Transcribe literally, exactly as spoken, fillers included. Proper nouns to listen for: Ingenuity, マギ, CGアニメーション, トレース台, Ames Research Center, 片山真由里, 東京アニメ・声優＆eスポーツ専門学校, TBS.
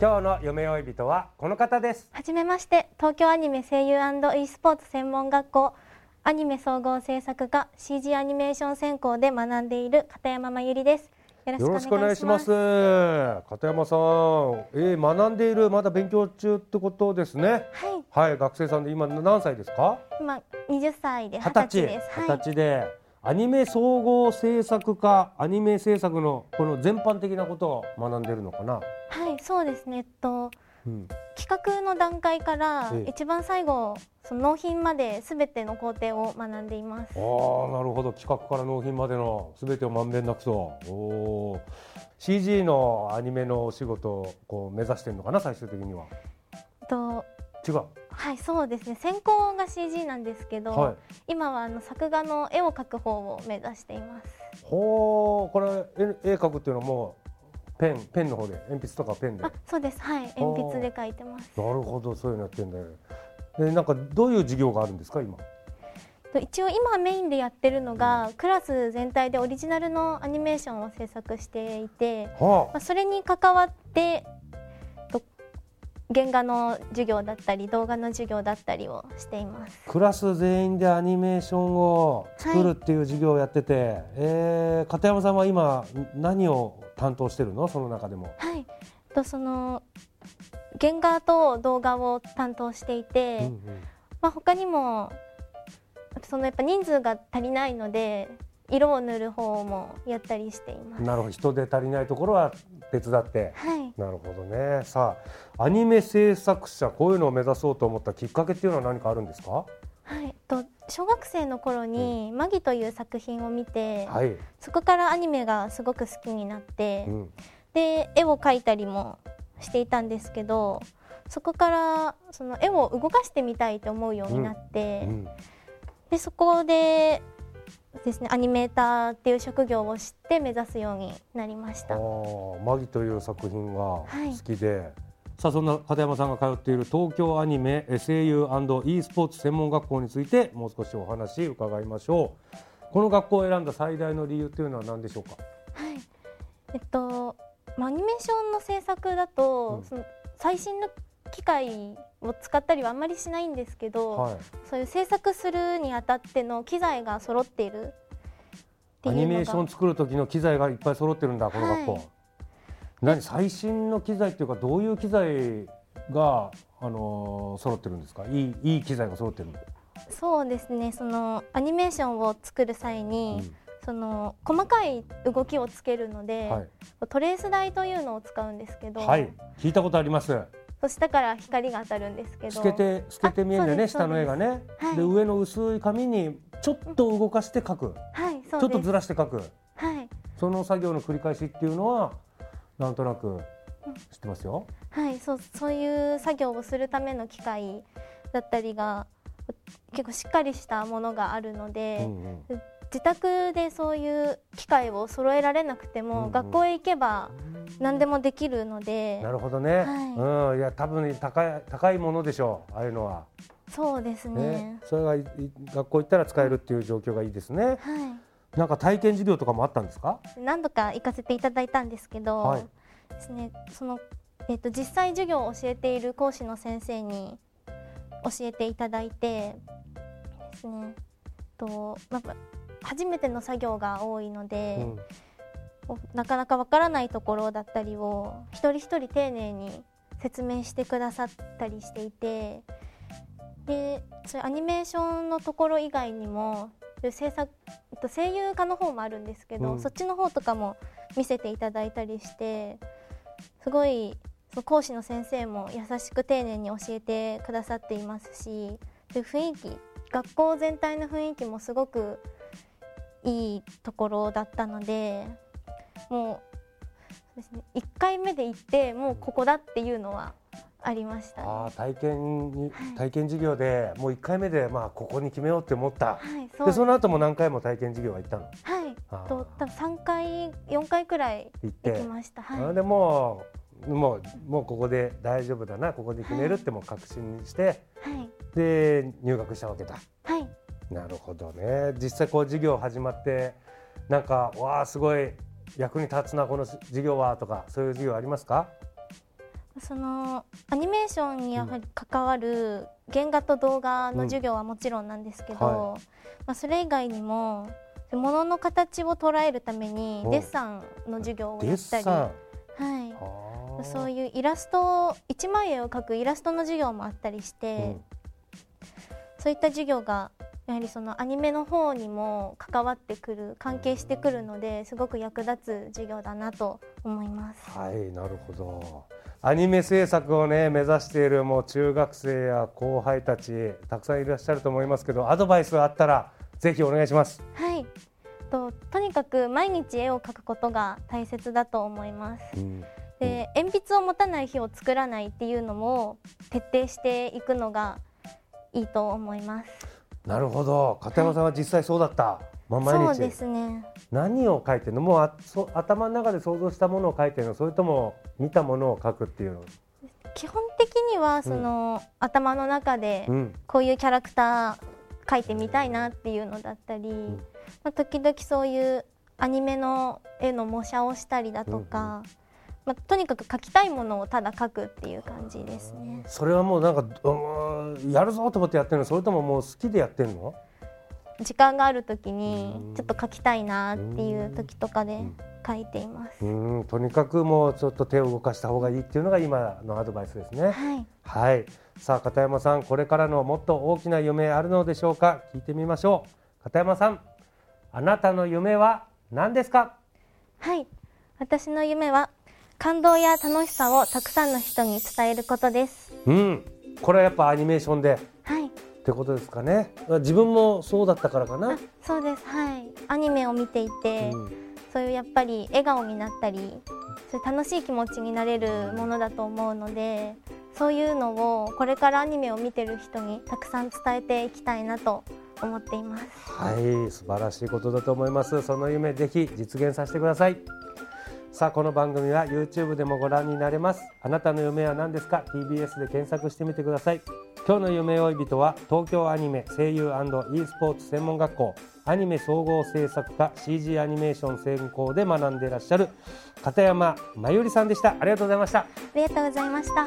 今日の夢追い人はこの方です。はじめまして、東京アニメ声優&eスポーツ専門学校アニメ総合制作科 シージー アニメーション専攻で学んでいる片山真由里です。よろしくお願いします。片山さん、えー、学んでいる、まだ勉強中ってことですね。はい、はい、学生さんで今何歳ですか。今にじゅっさいではたちです。はたちで、はい、アニメ総合制作科、アニメ制作のこの全般的なことを学んでいるのかな。はい、そうですね、えっとうん、企画の段階から一番最後、その納品まで全ての工程を学んでいます。ああ、なるほど。企画から納品までの全てをまんべんなくと。お シージー のアニメのお仕事をこう目指してるのかな、最終的には。と違う。はい、そうですね、先行が シージー なんですけど、はい、今はあの作画の絵を描く方を目指しています。ほー、これ絵描くっていうのはもうペン、ペンの方で、鉛筆とかペンで。あ、そうです、はい、鉛筆で描いてます。なるほど、そういうのやってるんだよ。で、なんかどういう授業があるんですか、今。一応今メインでやってるのが、うん、クラス全体でオリジナルのアニメーションを制作していて、はあ、まあ、それに関わって原画の授業だったり動画の授業だったりをしています。クラス全員でアニメーションを作るっていう授業をやってて、はい、えー、片山さんは今何を担当してるの、その中でも。はい、とその原画と動画を担当していて、うんうん、まあ、他にもそのやっぱ人数が足りないので色を塗る方もやったりしています。なるほど、人で足りないところは手伝って、はい、なるほどね。さあ、アニメ制作者、こういうのを目指そうと思ったきっかけっていうのは何かあるんですか。はい、と小学生の頃に、うん、マギという作品を見て、はい、そこからアニメがすごく好きになって、うん、で絵を描いたりもしていたんですけど、そこからその絵を動かしてみたいと思うようになって、うんうん、でそこでですね、アニメーターっていう職業を知って目指すようになりました。あ、マギという作品が好きで、はい、さあ、そんな片山さんが通っている東京アニメ声優&eスポーツ専門学校についてもう少しお話伺いましょう。この学校を選んだ最大の理由というのは何でしょうか。はい、えっと、アニメーションの制作だと、うん、その最新の機械を使ったりはあんまりしないんですけど、はい、そういう制作するにあたっての機材が揃っているっていうのが。アニメーション作る時の機材がいっぱい揃ってるんだ、この学校。はい、何、最新の機材っていうか、どういう機材が、あのー、揃ってるんですか。いい、いい機材が揃ってるの。そうですね、そのアニメーションを作る際に、うん、その細かい動きをつけるので、はい、トレース台というのを使うんですけど、はい、聞いたことあります。下から光が当たるんですけど、透けて、透けて見えるんだよね、下の絵がね。はい、で上の薄い紙にちょっと動かして描く、うん、はい、そうです。ちょっとずらして描く、はい、その作業の繰り返しっていうのはなんとなく知ってますよ。うん、はい、そう、そういう作業をするための機械だったりが結構しっかりしたものがあるので、うんうん、自宅でそういう機械を揃えられなくても、うんうん、学校へ行けば何でもできるので。なるほどね、はい、うん、いや多分高い、高いものでしょう、ああいうのは。そうですね、ね、それが学校行ったら使えるっていう状況がいいですね。はい、なんか体験授業とかもあったんですか。何度か行かせていただいたんですけど、はいですね、その、えーと、実際授業を教えている講師の先生に教えていただいてですね、と、まあ、初めての作業が多いので、うん、なかなかわからないところだったりを一人一人丁寧に説明してくださったりしていて、でそれアニメーションのところ以外にも制作と声優科の方もあるんですけど、うん、そっちの方とかも見せていただいたりして、すごいその講師の先生も優しく丁寧に教えてくださっていますし、で雰囲気学校全体の雰囲気もすごくいいところだったので、もうそうですね、いっかいめで行ってもうここだっていうのはありましたね。あ、体験に、はい、体験授業でもういっかいめでまあここに決めようって思った、はい、そうでその後も何回も体験授業は行ったの。はい、と多分さんかいよんかいくらい行って行きました。はい、あでもうもうもうここで大丈夫だな、ここで決めるってもう確信して、はい、で入学したわけだ。はい、なるほどね。実際こう授業始まってなんかわあすごい役に立つなこの授業はとか、そういう授業ありますか？そのアニメーションにやはり関わる原画と動画の授業はもちろんなんですけど、うんはいまあ、それ以外にも物の形を捉えるためにデッサンの授業をやったり、はい、そういうイラスト一枚絵を描くイラストの授業もあったりして、うん、そういった授業がやはりそのアニメの方にも関わってくる、関係してくるので、すごく役立つ授業だなと思います。はい、なるほど。アニメ制作をね、目指しているもう中学生や後輩たちたくさんいらっしゃると思いますけど、アドバイスがあったらぜひお願いします。はい、と、とにかく毎日絵を描くことが大切だと思います。うんで、鉛筆を持たない日を作らないっていうのも徹底していくのがいいと思います。なるほど。片山さんは実際そうだった、はいまあ、毎日そうですね。何を書いてるの？もうあそ頭の中で想像したものを書いてるの？それとも見たものを書くっていうの？基本的にはその、うん、頭の中でこういうキャラクター書いてみたいなっていうのだったり、うんまあ、時々そういうアニメの絵の模写をしたりだとか、うんうんまあ、とにかく書きたいものをただ書くっていう感じですね。それはもうなんか、うん、やるぞと思ってやってるの？それとももう好きでやってるの？時間があるときにちょっと書きたいなっていう時とかで書いています。うんうん、とにかくもうちょっと手を動かした方がいいっていうのが今のアドバイスですね。はい、はい、さあ片山さん、これからのもっと大きな夢あるのでしょうか？聞いてみましょう。片山さん、あなたの夢は何ですか？はい、私の夢は感動や楽しさをたくさんの人に伝えることです。うん、これはやっぱアニメーションで、はい、ってことですかね。自分もそうだったからかな。そうです、はい。アニメを見ていて、うん、そういうやっぱり笑顔になったり、そういう楽しい気持ちになれるものだと思うので、そういうのをこれからアニメを見てる人にたくさん伝えていきたいなと思っています。はい、素晴らしいことだと思います。その夢ぜひ実現させてください。さあ、この番組は YouTube でもご覧になれます。あなたの夢は何ですか？ ティービーエス で検索してみてください。今日の夢追い人は東京アニメ声優&eスポーツ専門学校アニメ総合制作科 シージー アニメーション専攻で学んでいらっしゃる片山まゆりさんでした。ありがとうございました。ありがとうございました。